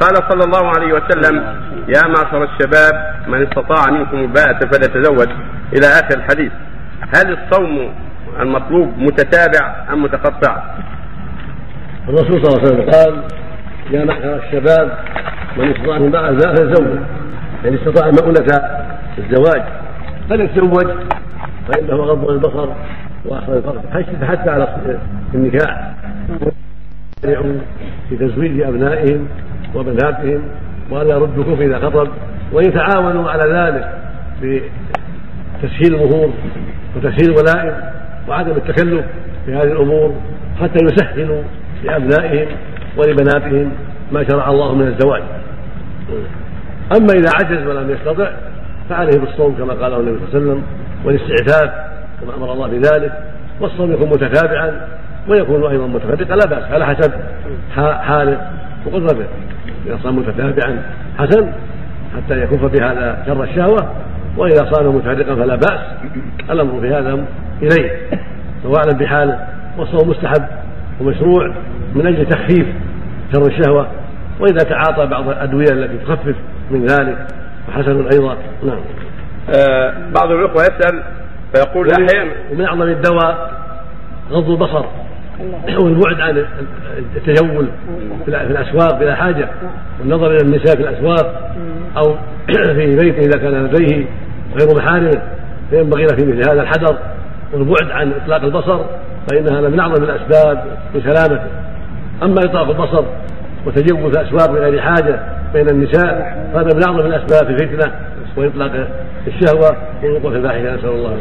قال صلى الله عليه وسلم: يا معشر الشباب، من استطاع منكم الباءة فليتزوج، إلى آخر الحديث. هل الصوم المطلوب متتابع أم متقطع؟ الرسول صلى الله عليه وسلم قال: يا معشر الشباب، من استطاع منكم الباءة فليتزوج، يعني استطاع مؤونة الزواج فليتزوج، فإنه غض البصر وأحسن الفرج، حتى على النكاح في تزويج أبنائهم وبناتهم، وأن يردكم إذا خطب، ويتعاونوا على ذلك بتسهيل المهور وتسهيل الولائم وعدم التكلف في هذه الأمور، حتى يسهلوا لأبنائهم ولبناتهم ما شرع الله من الزواج. أما إذا عجز ولم يستطع فعليه بالصوم كما قاله النبي صلى الله عليه وسلم، والاستعفاف كما أمر الله بذلك، والصوم يكون متتابعا ويكون أيضا متفرقا، لا بأس على حسب حاله وقدرته. إذا صام متتابعا حسن حتى يكف بهذا شر الشهوة، وإذا صام متفرقا فلا بأس، الأمر في هذا إليه سواء بحاله. والصوم مستحب ومشروع من أجل تخفيف شر الشهوة، وإذا تعاطى بعض الأدوية التي تخفف من ذلك فحسن أيضا. نعم. بعض الأخوة يسأل فيقول: أحيانا ومن أعظم الدواء غض البصر والبعد عن التجول في الأسواق بلا حاجة، والنظر إلى النساء في الأسواق أو في بيته إذا كان لديه غير محارمه، فينبغي له في مثل هذا الحذر والبعد عن إطلاق البصر، فإنها من أعظم الأسباب لسلامته. أما إطلاق البصر وتجول في الأسواق بغير حاجة بين النساء، هذا من أعظم الأسباب في الفتنة وإطلاق الشهوة ووقوع الفاحشة، نسأل الله.